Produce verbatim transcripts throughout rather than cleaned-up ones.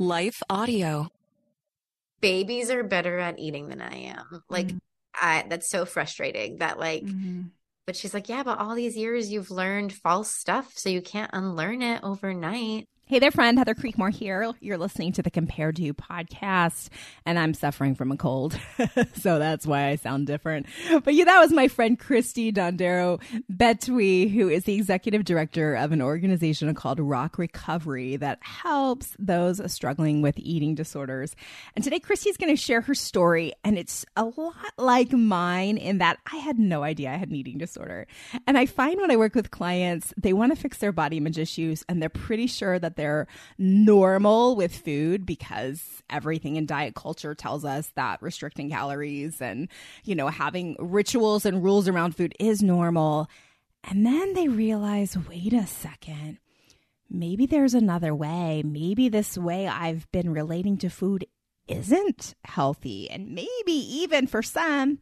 Life Audio. Babies are better at eating than I am. Like, mm-hmm. I, that's so frustrating that like, mm-hmm. but she's like, yeah, but all these years you've learned false stuff, so you can't unlearn it overnight. Hey there, friend. Heather Creekmore here. You're listening to the Compared to Who podcast, and I'm suffering from a cold, so that's why I sound different. But yeah, that was my friend Christy Dondero Bettwy, who is the executive director of an organization called Rock Recovery that helps those struggling with eating disorders. And today, Christy's going to share her story, and it's a lot like mine in that I had no idea I had an eating disorder. And I find when I work with clients, they want to fix their body image issues, and they're pretty sure that they're normal with food because everything in diet culture tells us that restricting calories and, you know, having rituals and rules around food is normal. And then they realize, wait a second, maybe there's another way. Maybe this way I've been relating to food isn't healthy. And maybe even for some,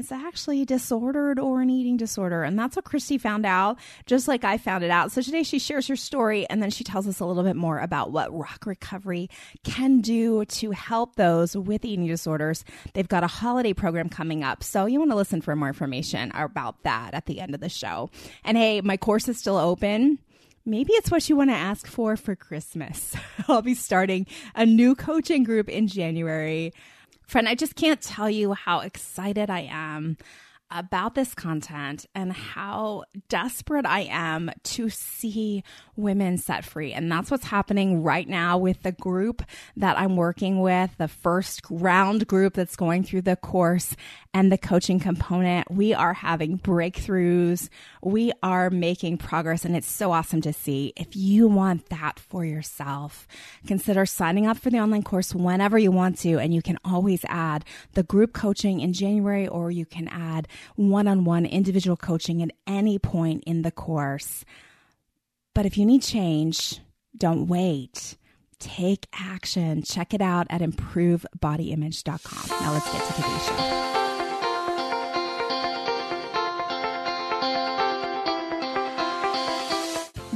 it's actually disordered or an eating disorder. And that's what Christy found out, just like I found it out. So today she shares her story, and then she tells us a little bit more about what Rock Recovery can do to help those with eating disorders. They've got a holiday program coming up, so you want to listen for more information about that at the end of the show. And hey, my course is still open. Maybe it's what you want to ask for for Christmas. I'll be starting a new coaching group in January. Friend, I just can't tell you how excited I am about this content and how desperate I am to see women set free. And that's what's happening right now with the group that I'm working with, the first round group that's going through the course and the coaching component. We are having breakthroughs. We are making progress, and it's so awesome to see. If you want that for yourself, consider signing up for the online course whenever you want to, and you can always add the group coaching in January, or you can add one-on-one individual coaching at any point in the course. But if you need change, don't wait. Take action. Check it out at improve body image dot com. Now let's get to today's show.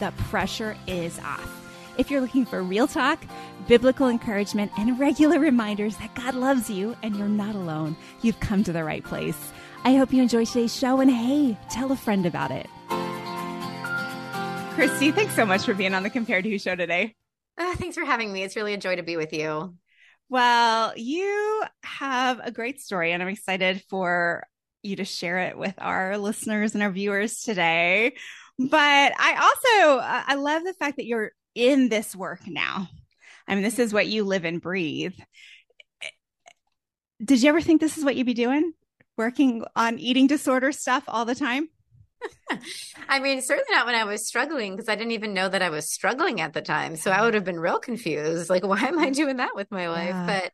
the pressure is off. If you're looking for real talk, biblical encouragement, and regular reminders that God loves you and you're not alone, you've come to the right place. I hope you enjoy today's show, and hey, tell a friend about it. Christy, thanks so much for being on the Compared to Who show today. Uh, thanks for having me. It's really a joy to be with you. Well, you have a great story, and I'm excited for you to share it with our listeners and our viewers today. But I also, I love the fact that you're in this work now. I mean, this is what you live and breathe. Did you ever think this is what you'd be doing? Working on eating disorder stuff all the time? I mean, certainly not when I was struggling, because I didn't even know that I was struggling at the time. So I would have been real confused. Like, why am I doing that with my life? Yeah. But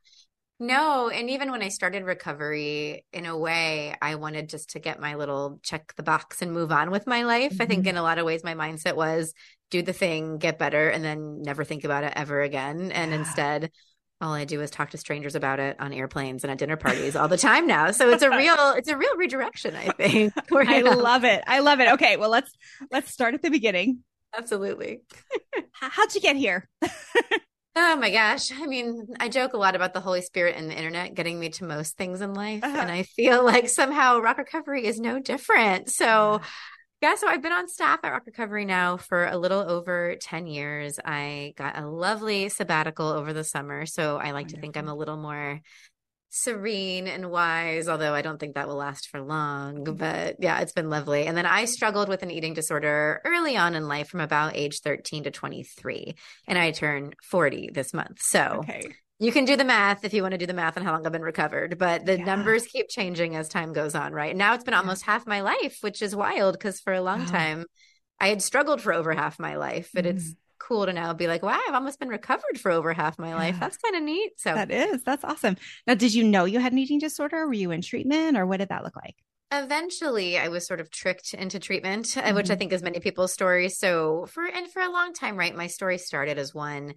no. And even when I started recovery, in a way, I wanted just to get my little check the box and move on with my life. Mm-hmm. I think in a lot of ways, my mindset was do the thing, get better, and then never think about it ever again. And yeah. Instead, all I do is talk to strangers about it on airplanes and at dinner parties all the time now. So it's a real, it's a real redirection, I think. Or, I know. love it. I love it. Okay. Well, let's, let's start at the beginning. Absolutely. How'd you get here? Oh my gosh. I mean, I joke a lot about the Holy Spirit and the internet getting me to most things in life. Uh-huh. And I feel like somehow Rock Recovery is no different. So yeah, so I've been on staff at Rock Recovery now for a little over ten years. I got a lovely sabbatical over the summer. So I like Wonderful. to think I'm a little more serene and wise, although I don't think that will last for long, but yeah, it's been lovely. And then I struggled with an eating disorder early on in life from about age thirteen to twenty-three, and I turn forty this month. So okay. You can do the math if you want to do the math on how long I've been recovered, but the yeah. numbers keep changing as time goes on, right? Now it's been yeah. almost half my life, which is wild because for a long wow. time I had struggled for over half my life, but mm. it's cool to now be like, wow, I've almost been recovered for over half my life. Yeah. That's kind of neat. So that is, that's awesome. Now, did you know you had an eating disorder? Were you in treatment, or what did that look like? Eventually I was sort of tricked into treatment, mm-hmm. which I think is many people's stories. So for, and for a long time, right. My story started as one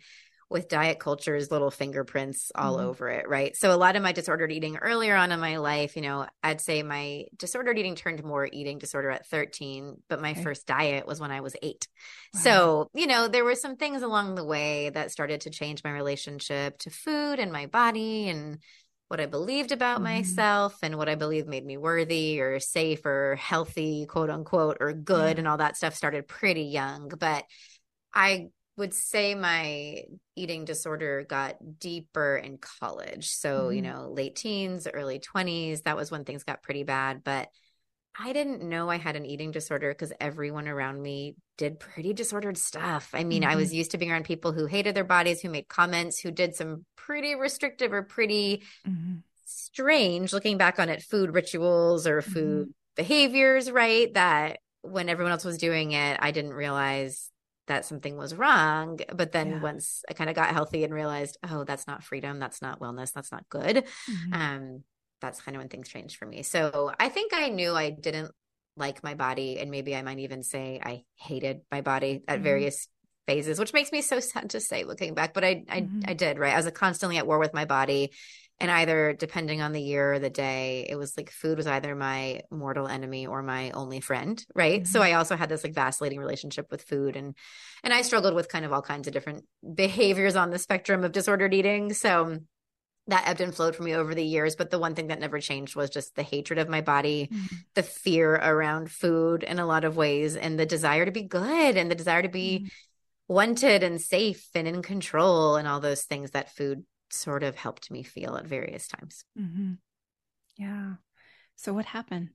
with diet culture's little fingerprints all mm-hmm. over it. Right. So a lot of my disordered eating earlier on in my life, you know, I'd say my disordered eating turned more eating disorder at thirteen, but my okay. first diet was when I was eight. Wow. So, you know, there were some things along the way that started to change my relationship to food and my body and what I believed about mm-hmm. myself and what I believed made me worthy or safe or healthy, quote unquote, or good. Yeah. And all that stuff started pretty young, but I would say my eating disorder got deeper in college. So, mm-hmm. you know, late teens, early twenties, that was when things got pretty bad, but I didn't know I had an eating disorder because everyone around me did pretty disordered stuff. I mean, mm-hmm. I was used to being around people who hated their bodies, who made comments, who did some pretty restrictive or pretty mm-hmm. strange, looking back on it, food rituals or food mm-hmm. behaviors, right? That when everyone else was doing it, I didn't realize that something was wrong. But then yeah. once I kind of got healthy and realized, oh, that's not freedom. That's not wellness. That's not good. Mm-hmm. Um, that's kind of when things changed for me. So I think I knew I didn't like my body, and maybe I might even say I hated my body at mm-hmm. various phases, which makes me so sad to say looking back, but I, I, mm-hmm. I did, right? I was constantly at war with my body, and either depending on the year or the day, it was like food was either my mortal enemy or my only friend. Right. Mm-hmm. So I also had this like vacillating relationship with food, and, and I struggled with kind of all kinds of different behaviors on the spectrum of disordered eating. So that ebbed and flowed for me over the years. But the one thing that never changed was just the hatred of my body, mm-hmm. the fear around food in a lot of ways, and the desire to be good and the desire to be mm-hmm. wanted and safe and in control and all those things that food sort of helped me feel at various times. Mm-hmm. Yeah. So what happened?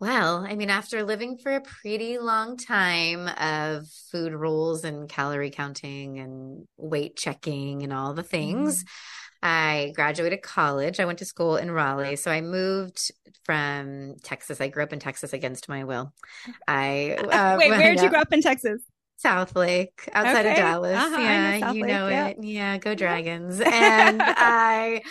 Well, I mean, after living for a pretty long time of food rules and calorie counting and weight checking and all the things, mm-hmm. I graduated college. I went to school in Raleigh. So I moved from Texas. I grew up in Texas against my will. I uh, Wait, where did you grow up in Texas? Southlake, outside okay. of Dallas. Uh-huh. Yeah, know you know yeah. it. Yeah, go Dragons. Yeah. And I...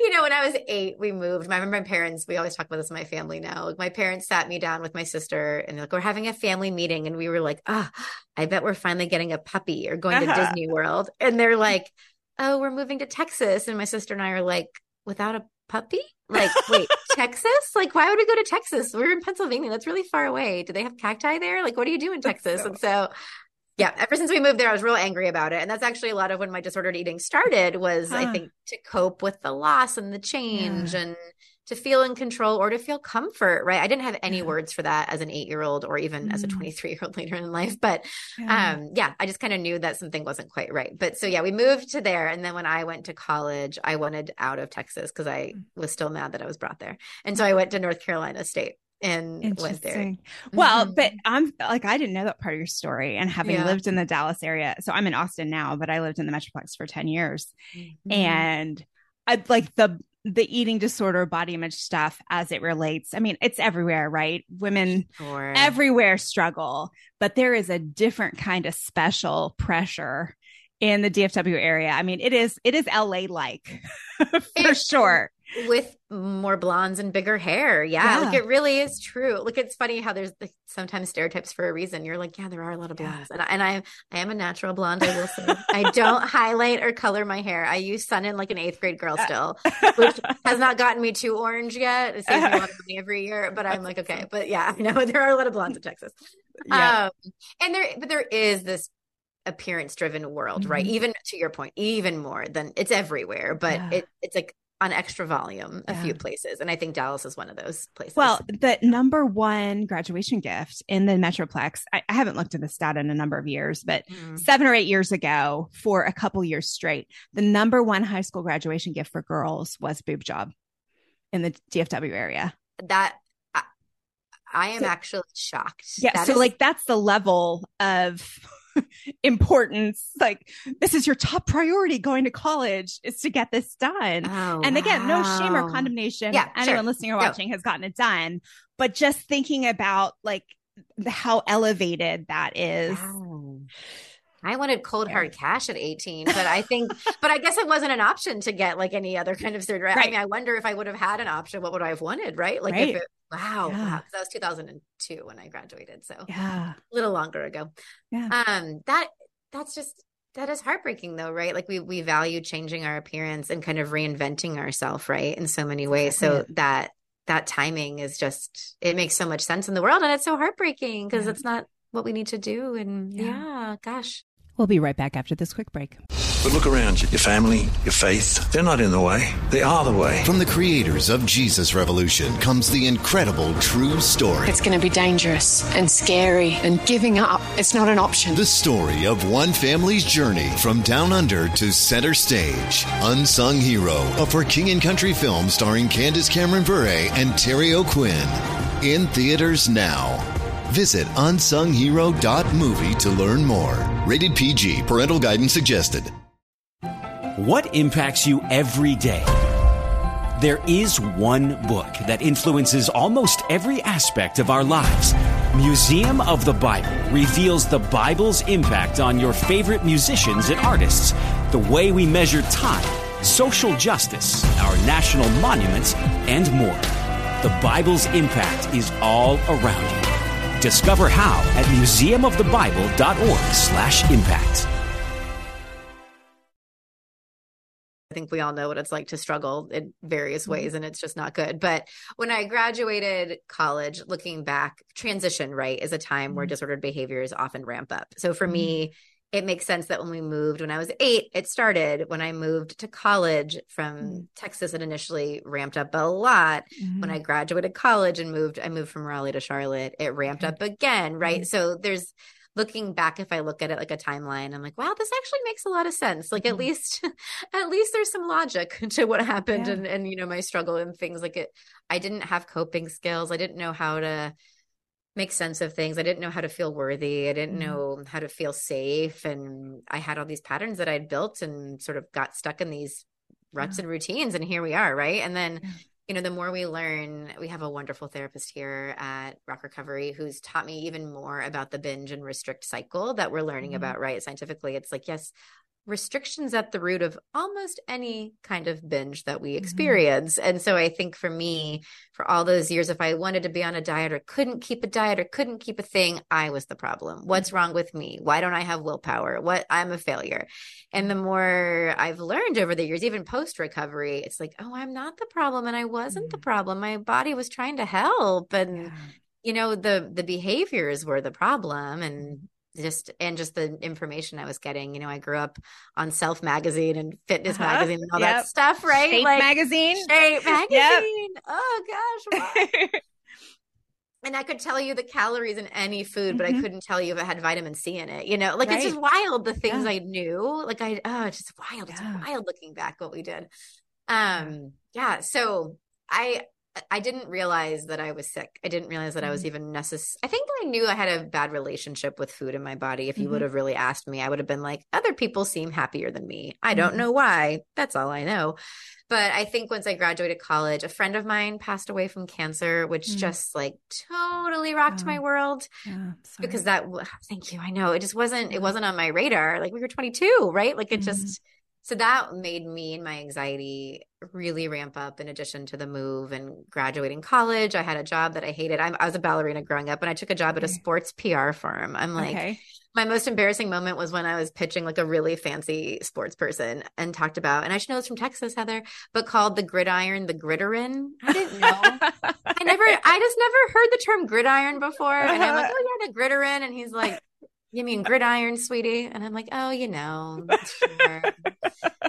You know, when I was eight, we moved. My, I remember my parents, we always talk about this in my family now. Like, my parents sat me down with my sister and they're like, we're having a family meeting. And we were like, oh, I bet we're finally getting a puppy or going to uh-huh. Disney World. And they're like, oh, we're moving to Texas. And my sister and I are like, without a puppy? Like, wait, Texas? Like, why would we go to Texas? We're in Pennsylvania. That's really far away. Do they have cacti there? Like, what do you do in Texas? So- and so... Yeah. Ever since we moved there, I was real angry about it. And that's actually a lot of when my disordered eating started was, huh. I think, to cope with the loss and the change yeah. and to feel in control or to feel comfort, right? I didn't have any yeah. words for that as an eight-year-old or even mm-hmm. as a twenty-three-year-old later in life. But yeah, um, yeah I just kind of knew that something wasn't quite right. But so yeah, we moved to there. And then when I went to college, I wanted out of Texas because I was still mad that I was brought there. And so I went to North Carolina State. And went there. Well, mm-hmm. but I'm like, I didn't know that part of your story. And having yeah. lived in the Dallas area, so I'm in Austin now, but I lived in the Metroplex for ten years. Mm-hmm. And I like the, the eating disorder, body image stuff as it relates. I mean, it's everywhere, right? Women sure. everywhere struggle, but there is a different kind of special pressure in the D F W area. I mean, it is, it is L A like for it's- sure. With more blondes and bigger hair. Yeah, yeah. Like, it really is true. Like, it's funny how there's like, sometimes stereotypes for a reason. You're like, yeah, there are a lot of blondes. Yeah. And, I, and I I am a natural blonde, I will say. I don't highlight or color my hair. I use sun in like an eighth grade girl still, which has not gotten me too orange yet. It saves me a lot of money every year, but I'm like, okay. But yeah, I know there are a lot of blondes in Texas. Yeah. Um, and there, but there is this appearance driven world, mm-hmm. right? Even to your point, even more than it's everywhere, but yeah. it it's like, on extra volume a yeah. few places. And I think Dallas is one of those places. Well, the number one graduation gift in the Metroplex, I, I haven't looked at this data in a number of years, but mm-hmm. seven or eight years ago for a couple years straight, the number one high school graduation gift for girls was boob job in the D F W area. That I, I am so, actually shocked. Yeah. That so is- like, that's the level of importance. Like, this is your top priority going to college is to get this done. Oh, and again, wow. no shame or condemnation. Yeah, anyone sure. listening or watching no. has gotten it done, but just thinking about like the, how elevated that is. Wow. I wanted cold, hard cash at eighteen, but I think, but I guess it wasn't an option to get like any other kind of third. Right. I mean, I wonder if I would have had an option, what would I have wanted? Right. Like, right. If it, wow, yeah. wow. That was two thousand two when I graduated. So yeah. a little longer ago. Yeah. Um, that, that's just, that is heartbreaking though. Right. Like we, we value changing our appearance and kind of reinventing ourselves. Right. In so many ways. So yeah. that, that timing is just, it makes so much sense in the world. And it's so heartbreaking because yeah. it's not what we need to do. And yeah, yeah gosh. We'll be right back after this quick break. But look around you. Your family, your faith, they're not in the way. They are the way. From the creators of Jesus Revolution comes the incredible true story. It's going to be dangerous and scary, and giving up, it's not an option. The story of one family's journey from down under to center stage. Unsung Hero, a For King and Country film starring Candace Cameron Bure and Terry O'Quinn. In theaters now. Visit unsung hero dot movie to learn more. Rated P G. Parental guidance suggested. What impacts you every day? There is one book that influences almost every aspect of our lives. Museum of the Bible reveals the Bible's impact on your favorite musicians and artists, the way we measure time, social justice, our national monuments, and more. The Bible's impact is all around you. Discover how at museum of the bible dot org slash impact. I think we all know what it's like to struggle in various ways, and it's just not good. But when I graduated college, looking back, transition, right, is a time where disordered behaviors often ramp up. So for me, it makes sense that when we moved, when I was eight, it started. When I moved to college from mm-hmm. Texas, it initially ramped up a lot. Mm-hmm. When I graduated college and moved, I moved from Raleigh to Charlotte, it ramped okay. up again, right? Mm-hmm. So there's, looking back, if I look at it like a timeline, I'm like, wow, this actually makes a lot of sense. Like mm-hmm. at least, at least there's some logic to what happened yeah. and, and, you know, my struggle and things like it. I didn't have coping skills. I didn't know how to make sense of things. I didn't know how to feel worthy. I didn't know how to feel safe. And I had all these patterns that I'd built and sort of got stuck in these ruts yeah. and routines. And here we are. Right. And then, yeah. you know, the more we learn, we have a wonderful therapist here at Rock Recovery who's taught me even more about the binge and restrict cycle that we're learning mm-hmm. about, right? Scientifically, it's like, yes, restriction's at the root of almost any kind of binge that we experience. Mm-hmm. And so I think for me, for all those years, if I wanted to be on a diet or couldn't keep a diet or couldn't keep a thing, I was the problem. What's wrong with me? Why don't I have willpower? What? I'm a failure. And the more I've learned over the years, even post-recovery, it's like, oh, I'm not the problem. And I wasn't mm-hmm. the problem. My body was trying to help. And, yeah. you know, the the behaviors were the problem. And just and just the information I was getting, you know, I grew up on Self magazine and Fitness uh-huh. magazine and all yep. that stuff, right? Shape like, magazine, Shape magazine. Yep. Oh gosh, wow. And I could tell you the calories in any food, but mm-hmm. I couldn't tell you if it had vitamin C in it. You know, like right. it's just wild the things yeah. I knew. Like I, oh, it's just wild. Yeah. It's wild looking back what we did. Um, yeah. So I. I didn't realize that I was sick. I didn't realize that I was even necessary. I think I knew I had a bad relationship with food in my body. If you mm-hmm. would have really asked me, I would have been like, other people seem happier than me. I don't mm-hmm. know why. That's all I know. But I think once I graduated college, a friend of mine passed away from cancer, which mm-hmm. just like totally rocked oh. my world yeah, because that, thank you. I know it just wasn't, it wasn't on my radar. Like we were twenty-two, right? Like it mm-hmm. just, so that made me and my anxiety really ramp up in addition to the move and graduating college. I had a job that I hated. I'm, I was a ballerina growing up and I took a job okay. at a sports P R firm. I'm like, okay. my most embarrassing moment was when I was pitching like a really fancy sports person and talked about, and I should know it's from Texas, Heather, but called the gridiron, the gridiron. I didn't know. I never, I just never heard the term gridiron before. And I'm like, oh yeah, the gridiron. And he's like, you mean gridiron, sweetie? And I'm like, oh, you know, sure,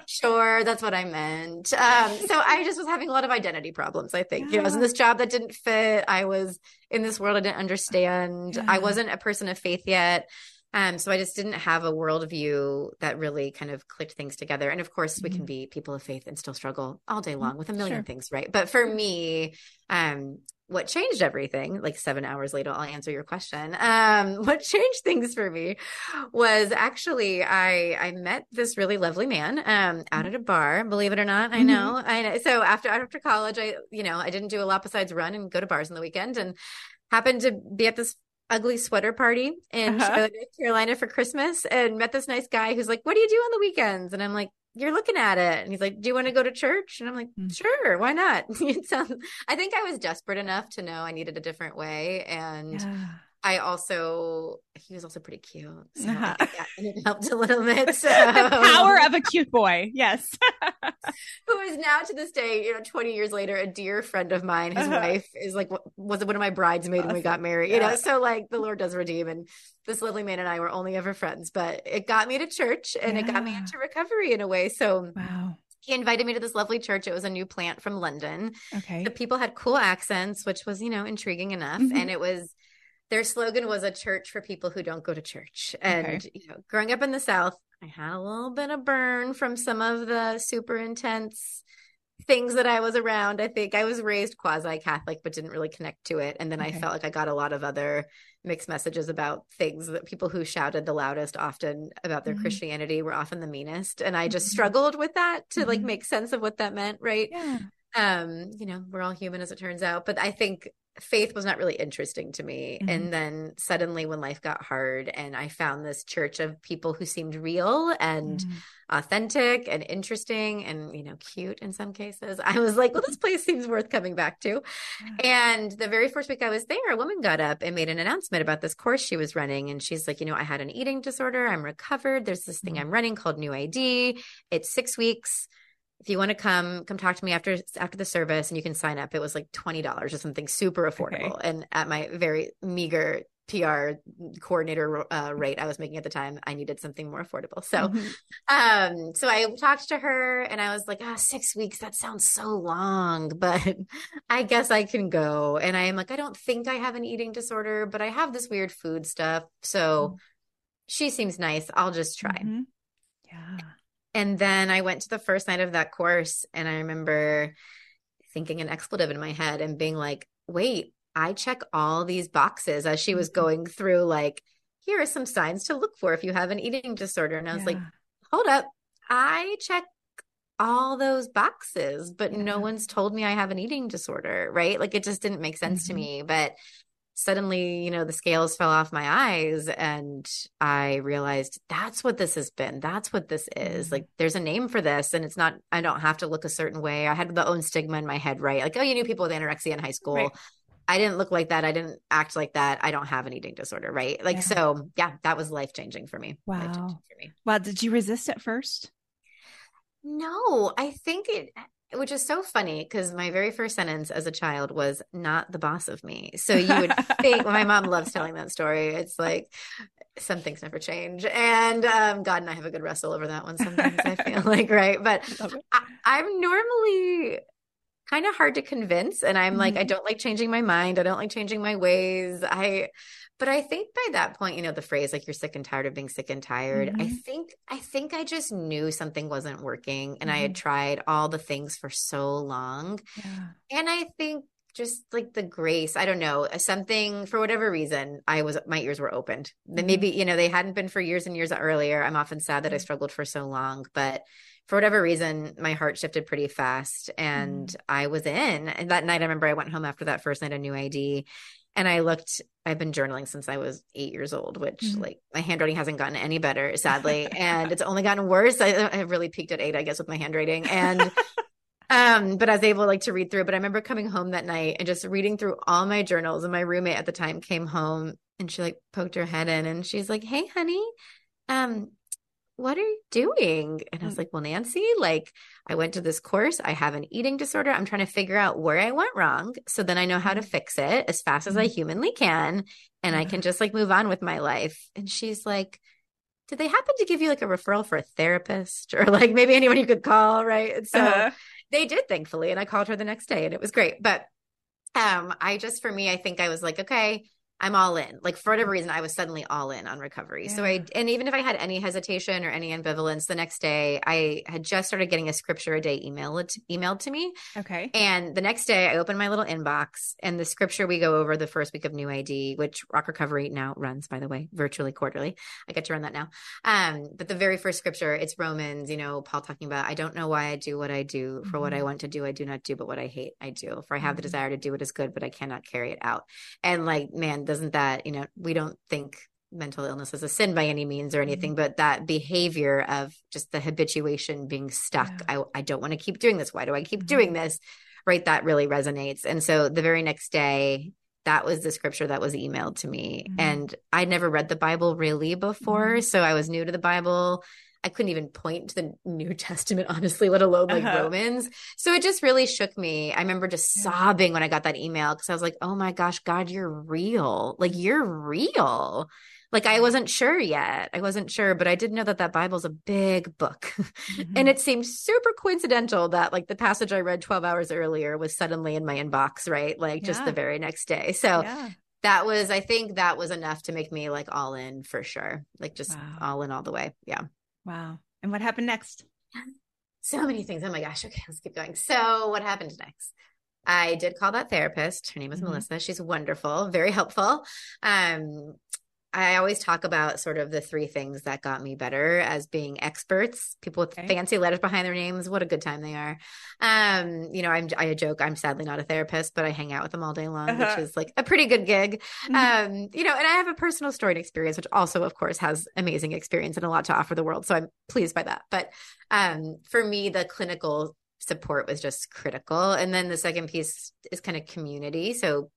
sure, that's what I meant. Um, so I just was having a lot of identity problems, I think. Yeah. You know, I was in this job that didn't fit. I was in this world I didn't understand. Yeah. I wasn't a person of faith yet. Um, so I just didn't have a worldview that really kind of clicked things together. And of course, mm-hmm. we can be people of faith and still struggle all day long with a million sure. things, right? But for me, um, what changed everything, like seven hours later, I'll answer your question. Um, what changed things for me was actually I I met this really lovely man um, out at a bar, believe it or not. I know. Mm-hmm. I know. So after after college, I, you know, I didn't do a lot besides run and go to bars on the weekend and happened to be at this ugly sweater party in uh-huh. Charlotte, North Carolina for Christmas, and met this nice guy who's like, what do you do on the weekends? And I'm like, you're looking at it. And he's like, do you want to go to church? And I'm like, sure, why not? sounds, I think I was desperate enough to know I needed a different way. And yeah. I also, he was also pretty cute. So uh-huh. I think that it helped a little bit. So. The power of a cute boy. Yes. Who is now to this day, you know, twenty years later, a dear friend of mine. His uh-huh. wife is like, was one of my bridesmaids awesome. When we got married, yeah. you know? So like the Lord does redeem, and this lovely man and I were only ever friends, but it got me to church, and yeah. it got me into recovery in a way. So wow. He invited me to this lovely church. It was a new plant from London. Okay. The people had cool accents, which was, you know, intriguing enough. Mm-hmm. And it was, their slogan was a church for people who don't go to church. And, okay. you know, growing up in the South, I had a little bit of burn from some of the super intense things that I was around. I think I was raised quasi-Catholic, but didn't really connect to it. And then okay. I felt like I got a lot of other mixed messages about things, that people who shouted the loudest often about their mm-hmm. Christianity were often the meanest. And I just mm-hmm. struggled with that to mm-hmm. like make sense of what that meant. Right. Yeah. Um, you know, we're all human, as it turns out, but I think faith was not really interesting to me. Mm-hmm. And then suddenly when life got hard, and I found this church of people who seemed real and mm-hmm. authentic and interesting and, you know, cute in some cases, I was like, well, this place seems worth coming back to. Mm-hmm. And the very first week I was there, a woman got up and made an announcement about this course she was running. And she's like, you know, I had an eating disorder. I'm recovered. There's this thing mm-hmm. I'm running called New I D. It's six weeks. If you want to come, come talk to me after, after the service, and you can sign up. It was like twenty dollars or something, super affordable. Okay. And at my very meager P R coordinator uh, rate I was making at the time, I needed something more affordable. So, mm-hmm. um, so I talked to her, and I was like, ah, oh, six weeks, that sounds so long, but I guess I can go. And I am like, I don't think I have an eating disorder, but I have this weird food stuff. So mm-hmm. she seems nice. I'll just try. Mm-hmm. Yeah. And then I went to the first night of that course, and I remember thinking an expletive in my head and being like, wait, I check all these boxes, as she was going through, like, here are some signs to look for if you have an eating disorder. And I was yeah. like, hold up. I check all those boxes, but yeah. no one's told me I have an eating disorder, right? Like, it just didn't make sense mm-hmm. to me. But suddenly, you know, the scales fell off my eyes, and I realized that's what this has been. That's what this is. Like, there's a name for this, and it's not, I don't have to look a certain way. I had my own stigma in my head, right? Like, oh, you knew people with anorexia in high school. Right. I didn't look like that. I didn't act like that. I don't have an eating disorder, right? Like, yeah. so yeah, that was life-changing for me. Wow. Life-changing for me. Wow. Did you resist at first? No, I think it... Which is so funny, because my very first sentence as a child was, not the boss of me. So you would think, well, my mom loves telling that story. It's like, some things never change. And um, God and I have a good wrestle over that one sometimes, I feel like, right? But I, I'm normally kind of hard to convince. And I'm mm-hmm. like, I don't like changing my mind. I don't like changing my ways. I... But I think by that point, you know, the phrase like, you're sick and tired of being sick and tired. Mm-hmm. I think, I think I just knew something wasn't working, and mm-hmm. I had tried all the things for so long. Yeah. And I think just like the grace, I don't know, something, for whatever reason, I was, my ears were opened. Mm-hmm. Maybe, you know, they hadn't been for years and years earlier. I'm often sad that I struggled for so long, but for whatever reason, my heart shifted pretty fast, and mm-hmm. I was in. And that night, I remember I went home after that first night of New I D. And I looked, I've been journaling since I was eight years old, which mm-hmm. like my handwriting hasn't gotten any better, sadly. And it's only gotten worse. I, I really peaked at eight, I guess, with my handwriting. And, um, but I was able like to read through. But I remember coming home that night and just reading through all my journals. And my roommate at the time came home, and she like poked her head in, and she's like, hey, honey, um, what are you doing? And I was like, well, Nancy, like I went to this course. I have an eating disorder. I'm trying to figure out where I went wrong, so then I know how to fix it as fast as I humanly can. And I can just like move on with my life. And she's like, did they happen to give you like a referral for a therapist, or like maybe anyone you could call? Right. And so uh-huh. they did, thankfully. And I called her the next day, and it was great. But um, I just, for me, I think I was like, okay, I'm all in. Like, for whatever reason, I was suddenly all in on recovery. Yeah. So I, and even if I had any hesitation or any ambivalence, the next day I had just started getting a scripture a day emailed, emailed to me. Okay. And the next day I opened my little inbox, and the scripture we go over the first week of New I D, which Rock Recovery now runs, by the way, virtually quarterly. I get to run that now. Um, but the very first scripture, it's Romans, you know, Paul talking about, I don't know why I do what I do, for mm-hmm. what I want to do, I do not do, but what I hate, I do. For I have mm-hmm. the desire to do what is good, but I cannot carry it out. And like, man, doesn't that, you know, we don't think mental illness is a sin by any means or anything, mm-hmm. but that behavior of just the habituation, being stuck. Yeah. I, I don't want to keep doing this. Why do I keep mm-hmm. doing this? Right. That really resonates. And so the very next day, that was the scripture that was emailed to me. Mm-hmm. And I'd never read the Bible really before. Mm-hmm. So I was new to the Bible. I couldn't even point to the New Testament, honestly, let alone like uh-huh. Romans. So it just really shook me. I remember just yeah. sobbing when I got that email because I was like, oh my gosh, God, you're real. Like you're real. Like I wasn't sure yet. I wasn't sure, but I did know that that Bible's a big book. Mm-hmm. And it seemed super coincidental that like the passage I read twelve hours earlier was suddenly in my inbox, right? Like yeah. just the very next day. So yeah. that was, I think that was enough to make me like all in for sure. Like just wow. all in all the way. Yeah. Wow. And what happened next? So many things. Oh my gosh. Okay. Let's keep going. So what happened next? I did call that therapist. Her name is mm-hmm. Melissa. She's wonderful, very helpful. Um, I always talk about sort of the three things that got me better as being experts, people with okay. fancy letters behind their names. What a good time they are. Um, you know, I'm, I joke, I'm sadly not a therapist, but I hang out with them all day long, uh-huh. which is like a pretty good gig. Mm-hmm. Um, you know, and I have a personal story and experience, which also of course has amazing experience and a lot to offer the world. So I'm pleased by that. But um, for me, the clinical support was just critical. And then the second piece is kind of community. So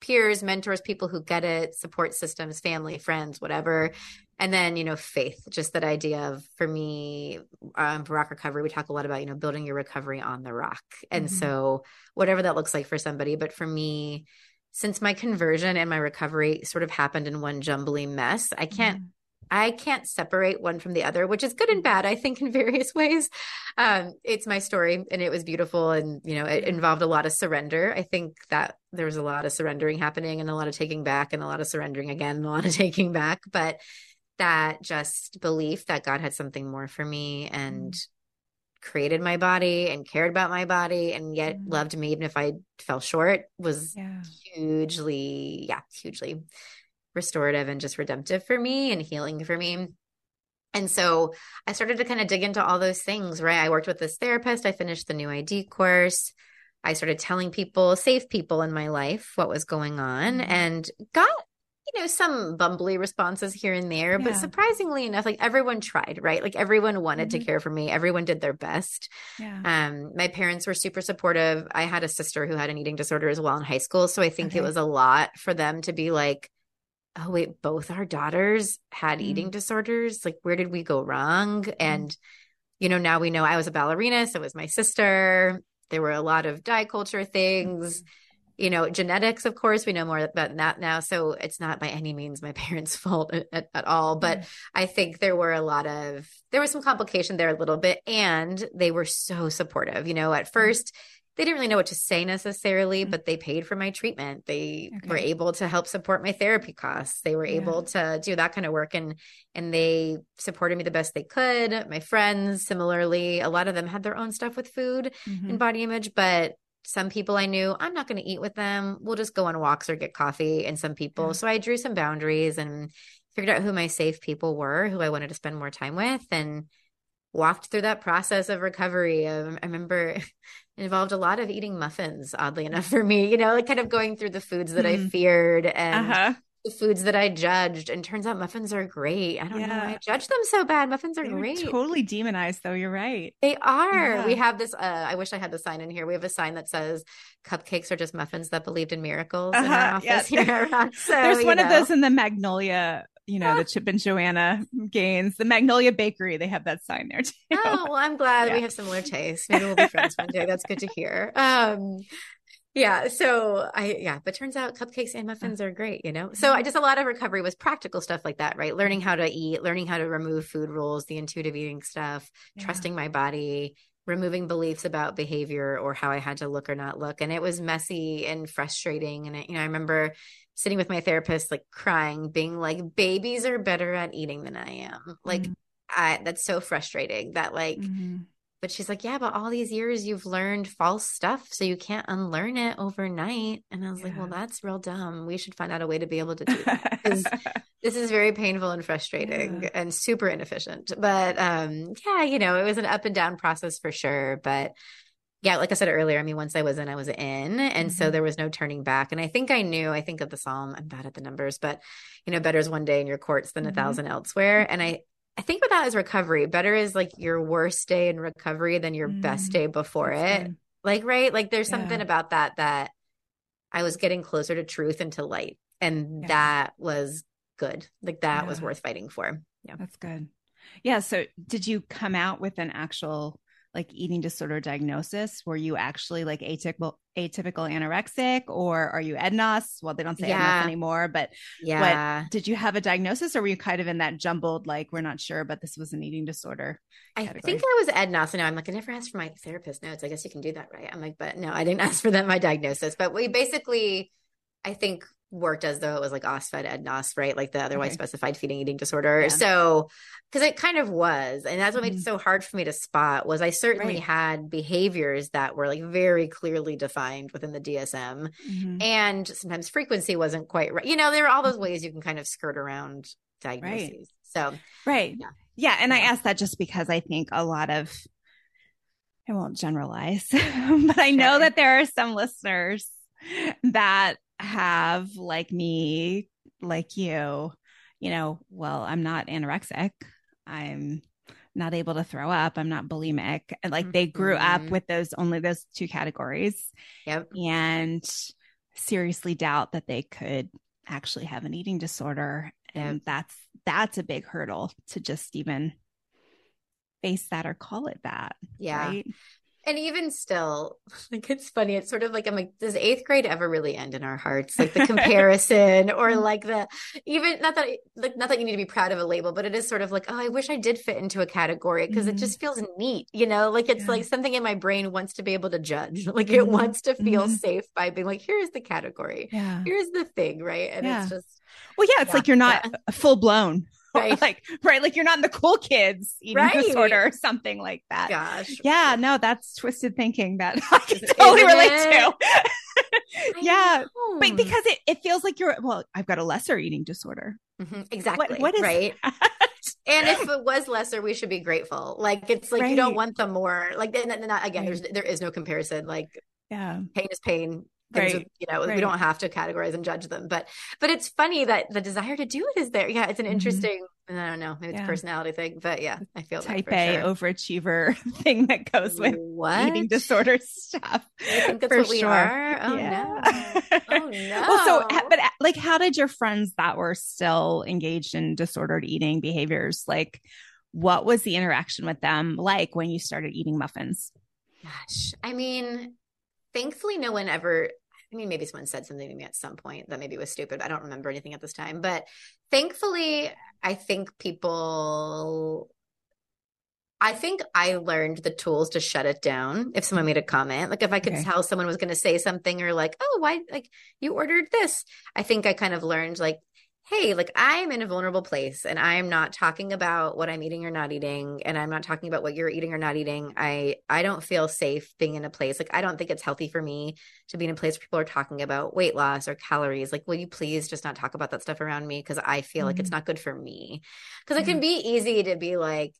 peers, mentors, people who get it, support systems, family, friends, whatever. And then, you know, faith, just that idea of, for me, um, for Rock Recovery, we talk a lot about, you know, building your recovery on the rock. And mm-hmm. so whatever that looks like for somebody, but for me, since my conversion and my recovery sort of happened in one jumbly mess, I can't, mm-hmm. I can't separate one from the other, which is good and bad, I think, in various ways. Um, it's my story and it was beautiful. And, you know, it involved a lot of surrender. I think that there was a lot of surrendering happening and a lot of taking back and a lot of surrendering again, and a lot of taking back, but that just belief that God had something more for me and created my body and cared about my body and yet mm. loved me, even if I fell short, was yeah. hugely, yeah, hugely restorative and just redemptive for me and healing for me. And so I started to kind of dig into all those things, right? I worked with this therapist. I finished the New I D course. I started telling people, safe people in my life, what was going on and got, you know, some bumbly responses here and there, yeah. but surprisingly enough, like everyone tried, right? Like everyone wanted mm-hmm. to care for me. Everyone did their best. Yeah. Um, my parents were super supportive. I had a sister who had an eating disorder as well in high school. So I think okay. it was a lot for them to be like, oh, wait, both our daughters had mm-hmm. eating disorders. Like, where did we go wrong? Mm-hmm. And, you know, now we know I was a ballerina. So it was my sister. There were a lot of dye culture things, mm-hmm. you know, genetics, of course, we know more about that now. So it's not by any means my parents' fault at, at all. But mm-hmm. I think there were a lot of, there was some complication there a little bit. And they were so supportive, you know, at first they didn't really know what to say necessarily, but they paid for my treatment. They okay. were able to help support my therapy costs. They were yeah. able to do that kind of work. And, and they supported me the best they could. My friends, similarly, a lot of them had their own stuff with food mm-hmm. and body image, but some people I knew, I'm not going to eat with them. We'll just go on walks or get coffee. And some people, yeah. so I drew some boundaries and figured out who my safe people were, who I wanted to spend more time with, and walked through that process of recovery. Um, I remember it involved a lot of eating muffins, oddly enough for me, you know, like kind of going through the foods that mm. I feared and uh-huh. the foods that I judged. And turns out muffins are great. I don't yeah. know why I judged them so bad. Muffins are they great. Totally demonized though. You're right. They are. Yeah. We have this, uh, I wish I had the sign in here. We have a sign that says cupcakes are just muffins that believed in miracles uh-huh. in our office yeah. here. So, there's one know. of those in the Magnolia, you know, the Chip and Joanna Gaines, the Magnolia Bakery, they have that sign there too. Oh, well, I'm glad yeah. we have similar tastes. Maybe we'll be friends one day. That's good to hear. Um, yeah. So I, yeah, but turns out cupcakes and muffins are great, you know? So I just, a lot of recovery was practical stuff like that, right? Learning how to eat, learning how to remove food rules, the intuitive eating stuff, yeah. trusting my body, removing beliefs about behavior or how I had to look or not look. And it was messy and frustrating. And it, you know, I remember sitting with my therapist, like crying, being like, babies are better at eating than I am. Like, mm-hmm. I, that's so frustrating that like, mm-hmm. but she's like, yeah, but all these years you've learned false stuff. So you can't unlearn it overnight. And I was yeah. like, well, that's real dumb. We should find out a way to be able to do that. 'Cause this is very painful and frustrating yeah. and super inefficient, but um, yeah, you know, it was an up and down process for sure. But yeah, like I said earlier, I mean, once I was in, I was in. And mm-hmm. so there was no turning back. And I think I knew, I think of the Psalm, I'm bad at the numbers, but you know, better is one day in your courts than mm-hmm. a thousand elsewhere. And I, I think about that as recovery. Better is like your worst day in recovery than your mm-hmm. best day before That's it. Good. Like, right. Like there's yeah. something about that, that I was getting closer to truth and to light. And yeah. that was good. Like that yeah. was worth fighting for. Yeah. That's good. Yeah. So did you come out with an actual like eating disorder diagnosis? Were you actually like atypical, atypical anorexic, or are you E D N O S? Well, they don't say yeah. E D N O S anymore, but yeah. what, did you have a diagnosis, or were you kind of in that jumbled, like, we're not sure, but this was an eating disorder category? I think I was E D N O S. And now I'm like, I never asked for my therapist notes. I guess you can do that. Right. I'm like, but no, I didn't ask for that, my diagnosis, but we basically, I think, worked as though it was like O S F E D, E D N O S, right? Like the otherwise okay. specified feeding eating disorder. Yeah. So, cause it kind of was, and that's what mm-hmm. made it so hard for me to spot, was I certainly right. had behaviors that were like very clearly defined within the D S M, mm-hmm. and sometimes frequency wasn't quite right. You know, there are all those ways you can kind of skirt around diagnoses. Right. So, right. Yeah. yeah and yeah. I asked that just because I think a lot of, I won't generalize, but I know sure. that there are some listeners that have, like me, like you, you know, well, I'm not anorexic. I'm not able to throw up. I'm not bulimic. And like mm-hmm. they grew up with those, only those two categories, yep. and seriously doubt that they could actually have an eating disorder. Yep. And that's, that's a big hurdle to just even face that or call it that. Yeah. Right? And even still, like, it's funny. It's sort of like, I'm like, does eighth grade ever really end in our hearts? Like the comparison or like the, even not that, like, not that you need to be proud of a label, but it is sort of like, oh, I wish I did fit into a category, because mm-hmm. it just feels neat, you know, like it's yeah. like something in my brain wants to be able to judge. Like it mm-hmm. wants to feel mm-hmm. safe by being like, here's the category. Yeah. Here's the thing. Right. And yeah. it's just, well, yeah, it's yeah, like, you're not yeah. full blown. Right. Like, right. Like you're not in the cool kids eating right. disorder or something like that. Gosh. Yeah. No, that's twisted thinking that I can totally relate to. yeah. Know. But because it, it feels like you're, well, I've got a lesser eating disorder. Mm-hmm. Exactly. What, what is right? That? And if it was lesser, we should be grateful. Like, it's like, right. you don't want the more, like, and, and not, again, right. there's, there is no comparison. Like yeah. pain is pain. Right. With, you know, right. we don't have to categorize and judge them, but, but it's funny that the desire to do it is there. Yeah. It's an interesting, mm-hmm. I don't know, maybe yeah. it's a personality thing, but yeah, I feel type that for A sure. overachiever thing that goes with what? Eating disorder stuff. I think that's for what we sure. are. Oh yeah. no. Oh no. Well, so, but like, how did your friends that were still engaged in disordered eating behaviors, like what was the interaction with them like when you started eating muffins? Gosh. I mean, thankfully, no one ever, I mean, maybe someone said something to me at some point that maybe was stupid, but I don't remember anything at this time. But thankfully, I think people, I think I learned the tools to shut it down. If someone made a comment, like if I could okay. tell someone was going to say something, or like, oh, why, like you ordered this. I think I kind of learned like, hey, like I'm in a vulnerable place and I'm not talking about what I'm eating or not eating. And I'm not talking about what you're eating or not eating. I, I don't feel safe being in a place. Like, I don't think it's healthy for me to be in a place where people are talking about weight loss or calories. Like, will you please just not talk about that stuff around me? Cause I feel mm-hmm. like it's not good for me. Cause mm-hmm. it can be easy to be like,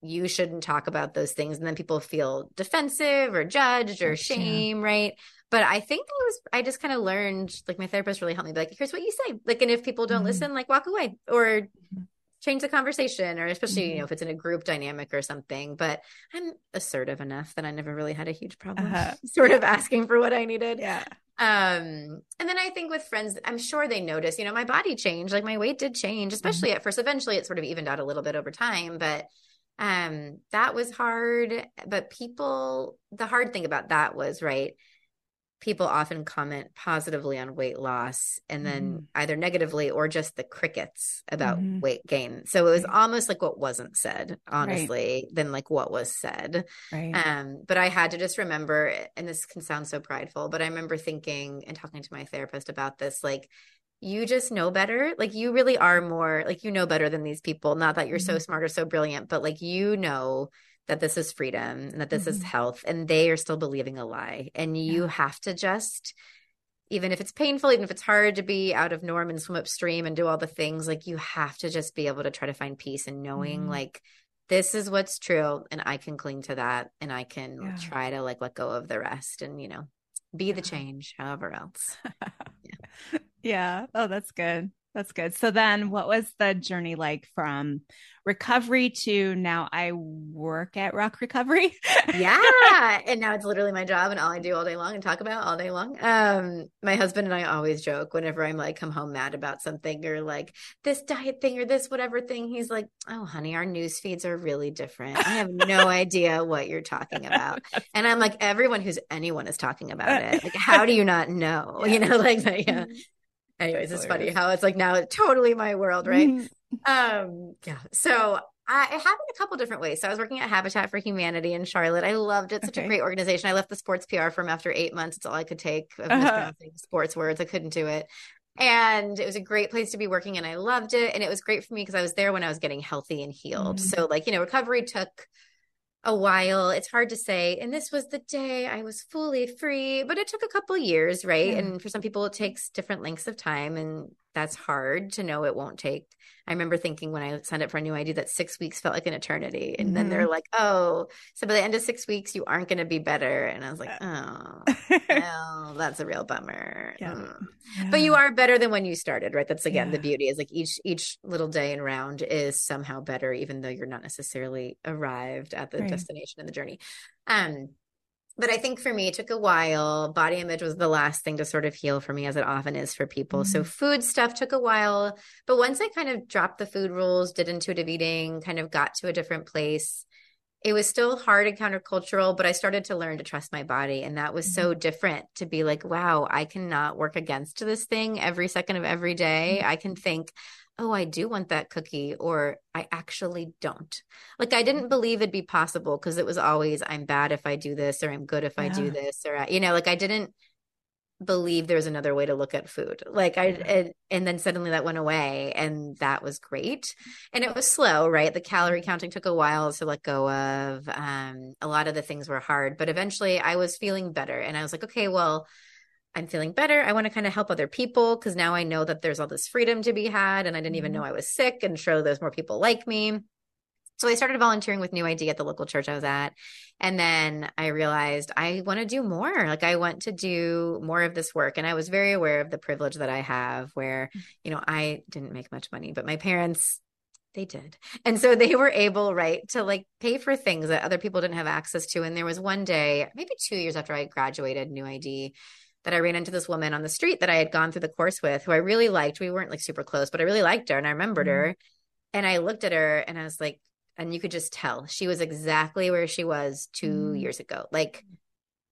you shouldn't talk about those things. And then people feel defensive or judged or shame. Yeah. Right. But I think I was, I just kind of learned, like my therapist really helped me be like, here's what you say. Like, and if people don't mm-hmm. listen, like walk away or change the conversation, or especially, mm-hmm. you know, if it's in a group dynamic or something, but I'm assertive enough that I never really had a huge problem uh-huh. sort of asking for what I needed. Yeah. Um, and then I think with friends, I'm sure they noticed, you know, my body changed, like my weight did change, especially mm-hmm. at first. Eventually it sort of evened out a little bit over time, but um, that was hard. But people, the hard thing about that was, right, people often comment positively on weight loss and then mm-hmm. either negatively or just the crickets about mm-hmm. weight gain. So it was right. almost like what wasn't said, honestly, right. than like what was said. Right. Um, but I had to just remember, and this can sound so prideful, but I remember thinking and talking to my therapist about this, like, you just know better. Like you really are more like, you know better than these people. Not that you're mm-hmm. so smart or so brilliant, but like, you know, that this is freedom and that this mm-hmm. is health, and they are still believing a lie. And you yeah. have to just, even if it's painful, even if it's hard to be out of norm and swim upstream and do all the things, like you have to just be able to try to find peace in knowing mm-hmm. like this is what's true and I can cling to that and I can yeah. try to like let go of the rest and, you know, be yeah. the change, however else. Yeah. yeah. Oh, that's good. That's good. So then what was the journey like from recovery to now I work at Rock Recovery? yeah. And now it's literally my job and all I do all day long and talk about all day long. Um, my husband and I always joke whenever I'm like, come home mad about something or like this diet thing or this, whatever thing. He's like, oh honey, our news feeds are really different. I have no idea what you're talking about. And I'm like, everyone who's anyone is talking about it. Like, how do you not know? Yeah. You know, like that. Yeah. Anyways, it's funny how it's like now it's totally my world, right? um, yeah. So I, it happened a couple different ways. So I was working at Habitat for Humanity in Charlotte. I loved it. Such okay. a great organization. I left the sports P R firm after eight months. It's all I could take of uh-huh. mispronouncing sports words. I couldn't do it. And it was a great place to be working and I loved it. And it was great for me because I was there when I was getting healthy and healed. Mm-hmm. So like, you know, recovery took a while. It's hard to say. And this was the day I was fully free, but it took a couple years, right? Yeah. And for some people, it takes different lengths of time. And that's hard to know it won't take. I remember thinking when I signed up for a new I D that six weeks felt like an eternity. And mm-hmm. then they're like, oh, so by the end of six weeks, you aren't going to be better. And I was like, oh, well, that's a real bummer. Yeah. Mm. Yeah. But you are better than when you started, right? That's again, yeah. the beauty is like each, each little day and round is somehow better, even though you're not necessarily arrived at the right. destination and the journey. Um, But I think for me, it took a while. Body image was the last thing to sort of heal for me, as it often is for people. Mm-hmm. So food stuff took a while. But once I kind of dropped the food rules, did intuitive eating, kind of got to a different place, it was still hard and countercultural, but I started to learn to trust my body. And that was mm-hmm. so different to be like, wow, I cannot work against this thing every second of every day. Mm-hmm. I can think, oh, I do want that cookie, or I actually don't. Like, I didn't believe it'd be possible because it was always, I'm bad if I do this, or I'm good if yeah. I do this, or, I, you know, like I didn't believe there was another way to look at food. Like I, yeah. and, and then suddenly that went away and that was great. And it was slow, right? The calorie counting took a while to let go of. Um, a lot of the things were hard, but eventually I was feeling better and I was like, okay, well, I'm feeling better. I want to kind of help other people because now I know that there's all this freedom to be had and I didn't even know I was sick, and show there's more people like me. So I started volunteering with New I D at the local church I was at. And then I realized I want to do more. Like I want to do more of this work. And I was very aware of the privilege that I have where, you know, I didn't make much money, but my parents, they did. And so they were able, right, to like pay for things that other people didn't have access to. And there was one day, maybe two years after I graduated New I D, that I ran into this woman on the street that I had gone through the course with, who I really liked. We weren't like super close, but I really liked her and I remembered mm-hmm. her. And I looked at her and I was like, and you could just tell she was exactly where she was two mm-hmm. years ago. Like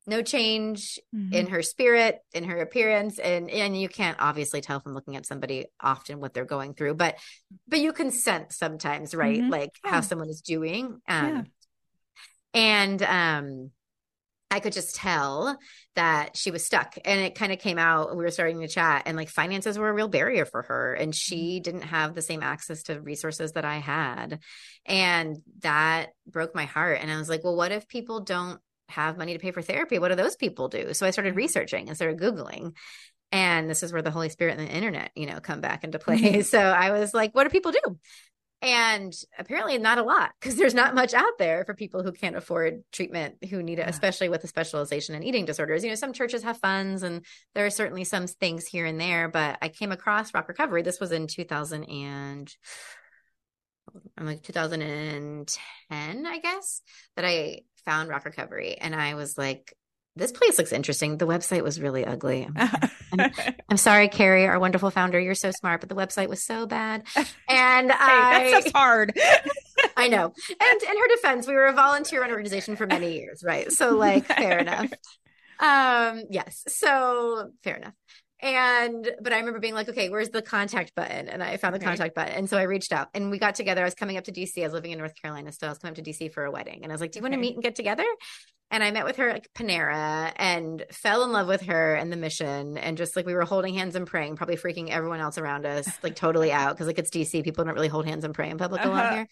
no change mm-hmm. in her spirit, in her appearance. And, and you can't obviously tell from looking at somebody often what they're going through, but, but you can sense sometimes, right? Mm-hmm. Like yeah. how someone is doing. Um, yeah. And, um, I could just tell that she was stuck, and it kind of came out. We were starting to chat, and like finances were a real barrier for her, and she didn't have the same access to resources that I had. And that broke my heart. And I was like, well, what if people don't have money to pay for therapy? What do those people do? So I started researching and started Googling. And this is where the Holy Spirit and the internet, you know, come back into play. So I was like, what do people do? And apparently not a lot, because there's not much out there for people who can't afford treatment, who need it, yeah. especially with a specialization in eating disorders. You know, some churches have funds and there are certainly some things here and there, but I came across Rock Recovery. This was in two thousand and I'm like two thousand ten, I guess, that I found Rock Recovery. And I was like, this place looks interesting. The website was really ugly. I'm, I'm, I'm sorry, Carrie, our wonderful founder. You're so smart, but the website was so bad. And hey, I, that's so hard. I know. And in her defense, we were a volunteer-run organization for many years, right? So like, fair enough. Um, yes. So fair enough. And, but I remember being like, okay, where's the contact button? And I found the okay. contact button. And so I reached out and we got together. I was coming up to D C. I was living in North Carolina still. So I was coming up to D C for a wedding. And I was like, do you okay. want to meet and get together? And I met with her at Panera and fell in love with her and the mission. And just like we were holding hands and praying, probably freaking everyone else around us like totally out, because like it's D C, people don't really hold hands and pray in public uh-huh. a lot here.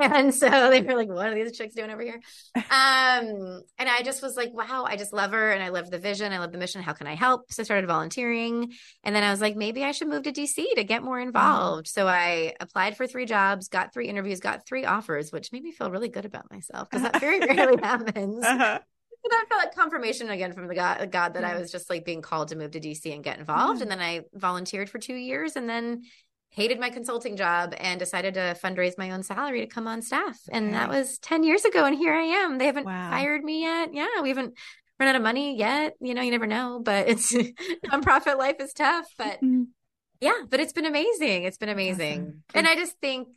And so they were like, what are these chicks doing over here? Um, and I just was like, wow, I just love her. And I love the vision. I love the mission. How can I help? So I started volunteering. And then I was like, maybe I should move to D C to get more involved. Uh-huh. So I applied for three jobs, got three interviews, got three offers, which made me feel really good about myself, because that very rarely happens. Uh-huh. But I felt like confirmation again from the God, God that I was just like being called to move to D C and get involved. And then I volunteered for two years and then hated my consulting job and decided to fundraise my own salary to come on staff. And okay. that was ten years ago. And here I am. They haven't wow. hired me yet. Yeah. We haven't run out of money yet. You know, you never know, but it's nonprofit life is tough, but yeah, but it's been amazing. It's been amazing. Awesome. And I just think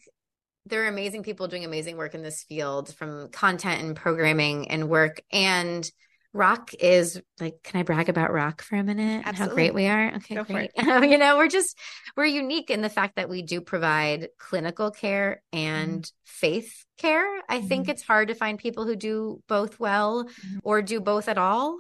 there are amazing people doing amazing work in this field, from content and programming and work. And Rock is like, can I brag about Rock for a minute? Absolutely. And how great we are. Okay, Go great. You know, we're just, we're unique in the fact that we do provide clinical care and mm. faith care. I mm. think it's hard to find people who do both well mm. or do both at all.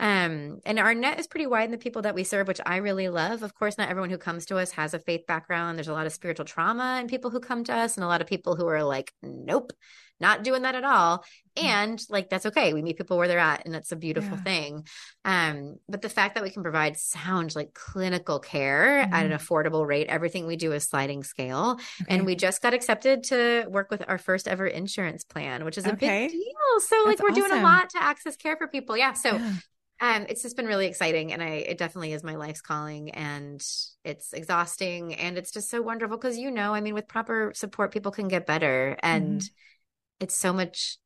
Um, and our net is pretty wide in the people that we serve, which I really love. Of course, not everyone who comes to us has a faith background. There's a lot of spiritual trauma in people who come to us, and a lot of people who are like, nope, not doing that at all. And like, that's okay. We meet people where they're at, and that's a beautiful yeah. thing. Um, but the fact that we can provide sound, like clinical care mm-hmm. at an affordable rate, everything we do is sliding scale. Okay. And we just got accepted to work with our first ever insurance plan, which is a okay. big deal. So that's like, we're awesome. Doing a lot to access care for people. Yeah. So yeah. Um, it's just been really exciting, and I, it definitely is my life's calling, and it's exhausting, and it's just so wonderful. 'Cause you know, I mean, with proper support, people can get better, and mm. it's so much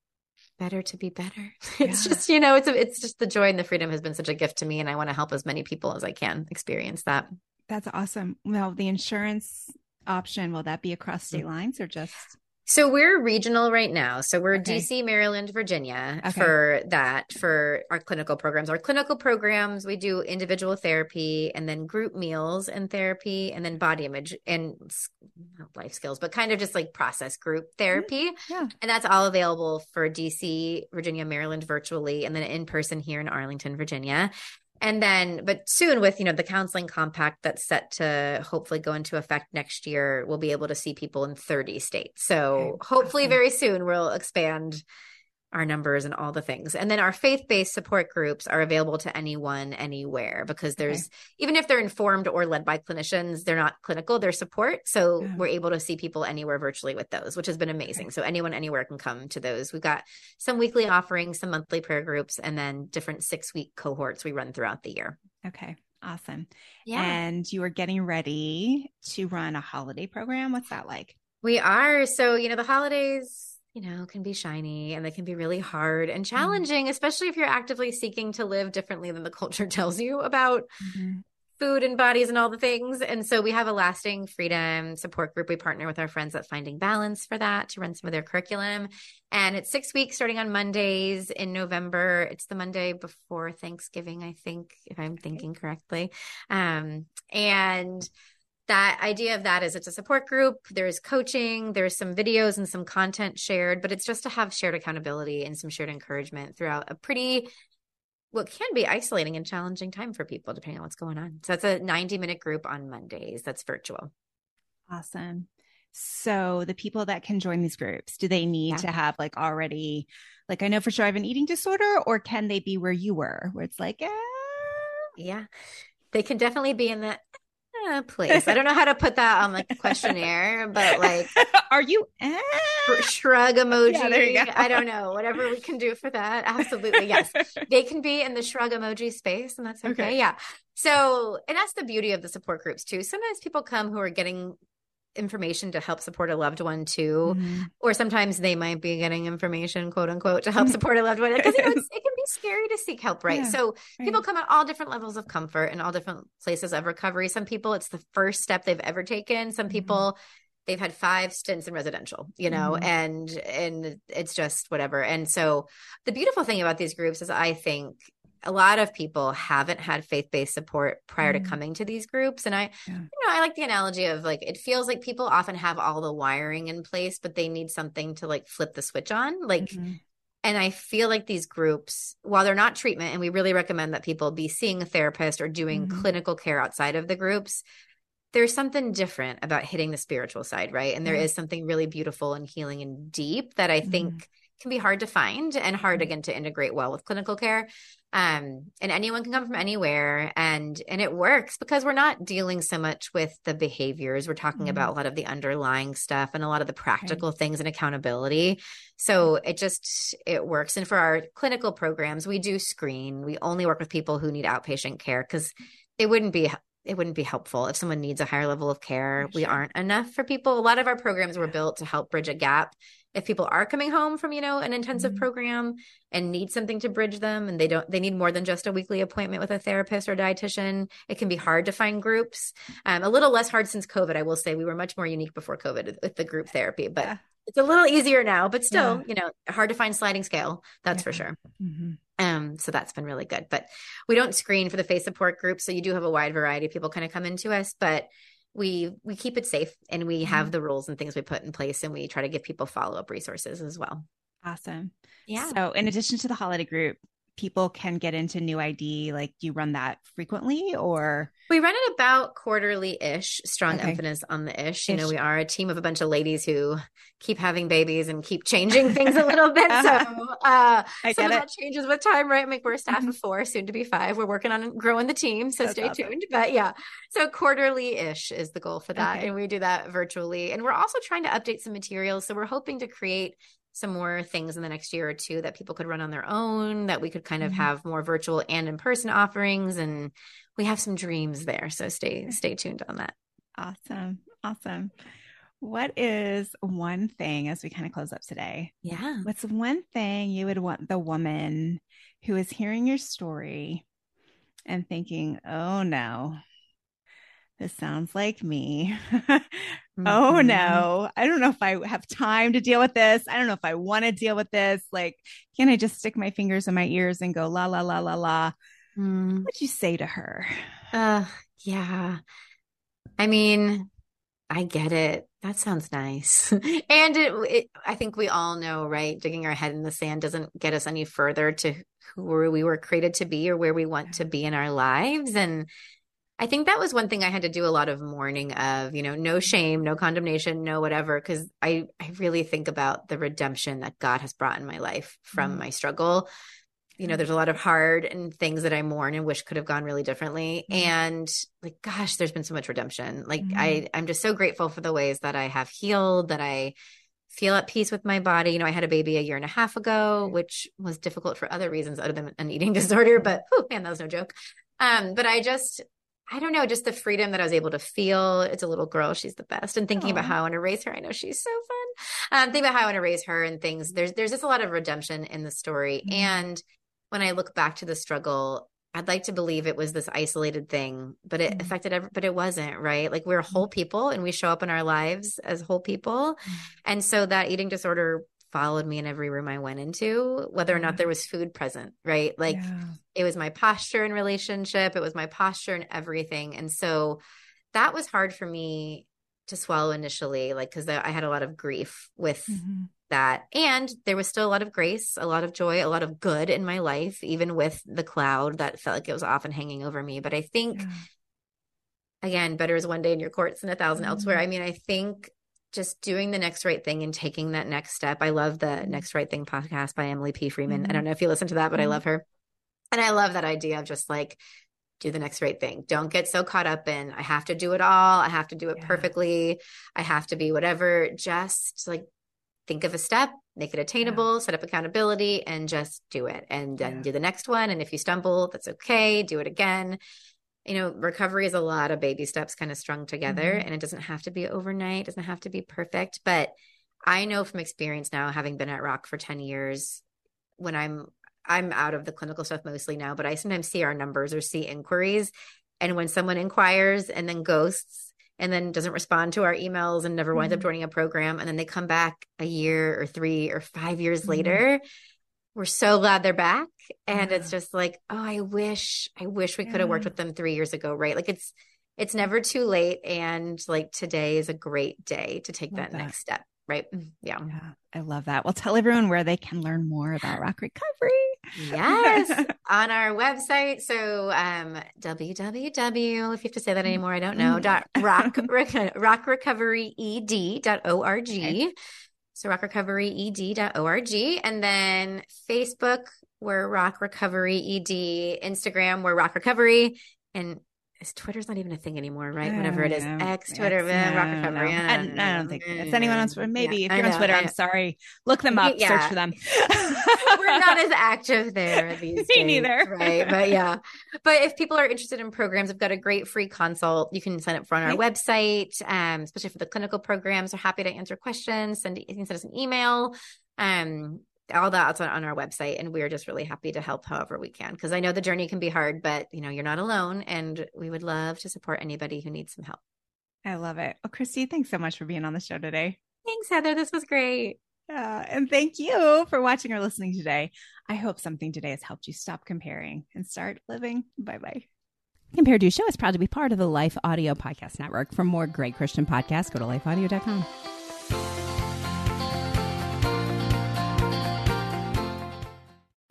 better to be better. It's yeah. just, you know, it's, a, it's just the joy and the freedom has been such a gift to me, and I want to help as many people as I can experience that. That's awesome. Now, the insurance option, will that be across state lines or just? So we're regional right now. So we're okay. D C, Maryland, Virginia okay. for that, for our clinical programs. Our clinical programs, we do individual therapy, and then group meals and therapy, and then body image and life skills, but kind of just like process group therapy. Yeah. And that's all available for D C, Virginia, Maryland virtually, and then in person here in Arlington, Virginia. And then, but soon with, you know, the counseling compact that's set to hopefully go into effect next year, we'll be able to see people in thirty states. So okay. hopefully awesome. Very soon we'll expand our numbers and all the things. And then our faith-based support groups are available to anyone, anywhere, because there's, okay. even if they're informed or led by clinicians, they're not clinical, they're support. So yeah. we're able to see people anywhere virtually with those, which has been amazing. Okay. So anyone, anywhere can come to those. We've got some weekly offerings, some monthly prayer groups, and then different six-week cohorts we run throughout the year. Okay. Awesome. Yeah. And you are getting ready to run a holiday program. What's that like? We are. So, you know, the holidays, you know, can be shiny, and they can be really hard and challenging, mm-hmm. especially if you're actively seeking to live differently than the culture tells you about mm-hmm. food and bodies and all the things. And so we have a Lasting Freedom support group. We partner with our friends at Finding Balance for that, to run some of their curriculum. And it's six weeks starting on Mondays in November. It's the Monday before Thanksgiving, I think, if I'm thinking correctly. Um, and that idea of that is it's a support group. There's coaching, there's some videos and some content shared, but it's just to have shared accountability and some shared encouragement throughout a pretty, what can be isolating and challenging time for people, depending on what's going on. So that's a ninety minute group on Mondays. That's virtual. Awesome. So the people that can join these groups, do they need yeah. to have like already, like, I know for sure I have an eating disorder, or can they be where you were, where it's like, ah. yeah, they can definitely be in that place. I don't know how to put that on the questionnaire, but like, are you eh? shrug emoji? Yeah, there you go. I don't know. Whatever we can do for that. Absolutely. Yes. They can be in the shrug emoji space, and that's okay. okay. Yeah. So, and that's the beauty of the support groups too. Sometimes people come who are getting information to help support a loved one too, mm-hmm. or sometimes they might be getting information, quote unquote, to help support a loved one. Because you know, it's, it can be scary to seek help, right? Yeah, so right. people come at all different levels of comfort and all different places of recovery. Some people, it's the first step they've ever taken. Some mm-hmm. people, they've had five stints in residential, you know, mm-hmm. and and it's just whatever. And so the beautiful thing about these groups is, I think, a lot of people haven't had faith-based support prior mm. to coming to these groups. And I, yeah. you know, I like the analogy of like, it feels like people often have all the wiring in place, but they need something to like flip the switch on. Like, mm-hmm. And I feel like these groups, while they're not treatment, and we really recommend that people be seeing a therapist or doing mm-hmm. clinical care outside of the groups, there's something different about hitting the spiritual side, right? And there mm-hmm. is something really beautiful and healing and deep that I think mm-hmm. can be hard to find and hard, again, to integrate well with clinical care. Um, and anyone can come from anywhere, and, and it works because we're not dealing so much with the behaviors. We're talking mm-hmm. about a lot of the underlying stuff and a lot of the practical right. things and accountability. So it just, it works. And for our clinical programs, we do screen. We only work with people who need outpatient care because it wouldn't be, it wouldn't be helpful if someone needs a higher level of care. Sure. We aren't enough for people. A lot of our programs were yeah. built to help bridge a gap. If people are coming home from, you know, an intensive mm-hmm. program and need something to bridge them, and they don't, they need more than just a weekly appointment with a therapist or dietitian, it can be hard to find groups. Um, a little less hard since COVID, I will say. We were much more unique before COVID with the group therapy, but yeah. it's a little easier now, but still, yeah. you know, hard to find sliding scale. That's yeah. for sure. Mm-hmm. Um, so that's been really good, but we don't screen for the faith support group. So you do have a wide variety of people kind of come into us, but we, we keep it safe, and we have mm-hmm. the rules and things we put in place, and we try to give people follow-up resources as well. Awesome. Yeah. So in addition to the holiday group, people can get into New I D. Like, do you run that frequently, or? We run it about quarterly ish, strong okay. emphasis on the ish. You ish. know, we are a team of a bunch of ladies who keep having babies and keep changing things a little bit. uh-huh. So uh, I some of it. that changes with time, right? Like, we're staff of four, soon to be five. We're working on growing the team. So That's stay awesome. tuned. But yeah, so quarterly ish is the goal for that. Okay. And we do that virtually. And we're also trying to update some materials. So we're hoping to create some more things in the next year or two that people could run on their own, that we could kind of mm-hmm. have more virtual and in-person offerings. And we have some dreams there. So stay, stay tuned on that. Awesome. Awesome. What is one thing, as we kind of close up today? Yeah. What's one thing you would want the woman who is hearing your story and thinking, oh no, this sounds like me. mm-hmm. Oh no, I don't know if I have time to deal with this. I don't know if I want to deal with this. Like, can I just stick my fingers in my ears and go la, la, la, la, la? Mm. What'd you say to her? Uh, yeah. I mean, I get it. That sounds nice. and it, it, I think we all know, right? Digging our head in the sand doesn't get us any further to who we were created to be or where we want to be in our lives. And I think that was one thing I had to do a lot of mourning of, you know, no shame, no condemnation, no whatever, because I, I really think about the redemption that God has brought in my life from mm-hmm. my struggle. You know, there's a lot of hard and things that I mourn and wish could have gone really differently. Mm-hmm. And like, gosh, there's been so much redemption. Like mm-hmm. I, I'm just so grateful for the ways that I have healed, that I feel at peace with my body. You know, I had a baby a year and a half ago, which was difficult for other reasons other than an eating disorder, but oh man, that was no joke. Um, but I just... I don't know, just the freedom that I was able to feel. It's a little girl. She's the best. And thinking Aww. about how I want to raise her. I know she's so fun. Um, thinking about how I want to raise her and things. There's, there's just a lot of redemption in the story. Mm-hmm. And when I look back to the struggle, I'd like to believe it was this isolated thing, but it mm-hmm. affected every, but it wasn't, right? Like, we're whole people and we show up in our lives as whole people. Mm-hmm. And so that eating disorder followed me in every room I went into, whether or not there was food present, right? Like yeah. it was my posture in relationship. It was my posture in everything. And so that was hard for me to swallow initially, like, cause I had a lot of grief with mm-hmm. that. And there was still a lot of grace, a lot of joy, a lot of good in my life, even with the cloud that felt like it was often hanging over me. But I think yeah. again, better is one day in your courts than a thousand mm-hmm. elsewhere. I mean, I think just doing the next right thing and taking that next step. I love the Next Right Thing podcast by Emily P. Freeman. Mm-hmm. I don't know if you listen to that, but mm-hmm. I love her. And I love that idea of just like, do the next right thing. Don't get so caught up in, I have to do it all. I have to do it yeah. perfectly. I have to be whatever. Just like, think of a step, make it attainable, yeah. set up accountability, and just do it. And then yeah. do the next one. And if you stumble, that's okay. Do it again. You know, recovery is a lot of baby steps kind of strung together, mm-hmm. and it doesn't have to be overnight. It doesn't have to be perfect. But I know from experience now, having been at Rock for ten years, when I'm, I'm out of the clinical stuff mostly now, but I sometimes see our numbers or see inquiries. And when someone inquires and then ghosts and then doesn't respond to our emails and never winds mm-hmm. up joining a program, and then they come back a year or three or five years mm-hmm. later, we're so glad they're back. And yeah. it's just like, oh, I wish, I wish we yeah. could have worked with them three years ago. Right. Like, it's, it's never too late. And like, today is a great day to take that, that next step. Right. Yeah. yeah. I love that. Well, tell everyone where they can learn more about Rock Recovery. Yes. On our website. So um, www, if you have to say that anymore, I don't know, dot rock, rock recovery ed dot org. Okay. So rock recovery ed dot org. And then Facebook, we're Rock Recovery E D. Instagram, we're Rock Recovery. And Is Twitter's not even a thing anymore, right? Oh, Whatever it is, yeah. X, Twitter, yeah. Rock Recovery. No. I, don't, I don't think it's anyone else. Maybe yeah, if you're know, on Twitter, I, I'm sorry. Look them up. Yeah. Search for them. We're not as active there these days. Me neither. Right, but yeah. But if people are interested in programs, I've got a great free consult. You can sign up for on our right. website, um, especially for the clinical programs. We're happy to answer questions. Send you can send us an email. Um, all that's on, on our website, and we're just really happy to help however we can. Cause I know the journey can be hard, but you know, you're not alone, and we would love to support anybody who needs some help. I love it. Well, Christy, thanks so much for being on the show today. Thanks, Heather. This was great. Yeah, and thank you for watching or listening today. I hope something today has helped you stop comparing and start living. Bye-bye. Compared to Show is proud to be part of the Life Audio Podcast Network. For more great Christian podcasts, go to life audio dot com.